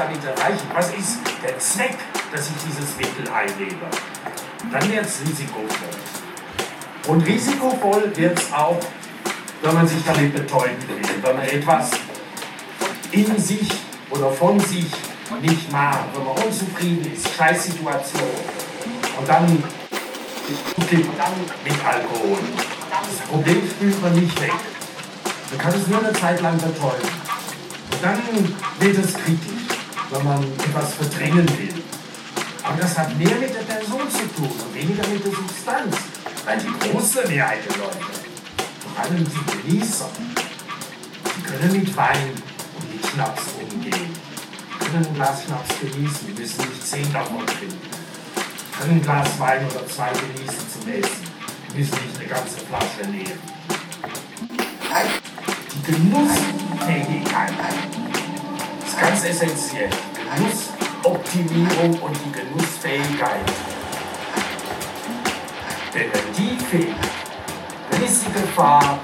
damit erreichen? Was ist der Zweck, dass ich dieses Mittel einnehme? Dann wird es risikovoll. Und risikovoll wird es auch, wenn man sich damit betäuben will, wenn man etwas in sich oder von sich nicht mag, wenn man unzufrieden ist, Scheißsituation. Und dann mit Alkohol. Das Problem spült man nicht weg. Man kann es nur eine Zeit lang betäuben. Und dann wird es kritisch, wenn man etwas verdrängen will. Aber das hat mehr mit der Person zu tun und weniger mit der Substanz. Weil die große Mehrheit der Leute, vor allem die Genießer, die können mit Wein und mit Schnaps umgehen. Die können ein Glas Schnaps genießen, die müssen nicht 10 davon trinken. Die können ein Glas Wein oder 2 genießen zum Essen. Die müssen nicht eine ganze Flasche nehmen. Die Genusstätigkeit ist ganz essentiell. Genussoptimierung und die Genussfähigkeit. Denn wenn die fehlt, dann ist die Gefahr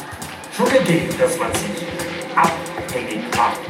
schon gegeben, dass man sich abhängig macht.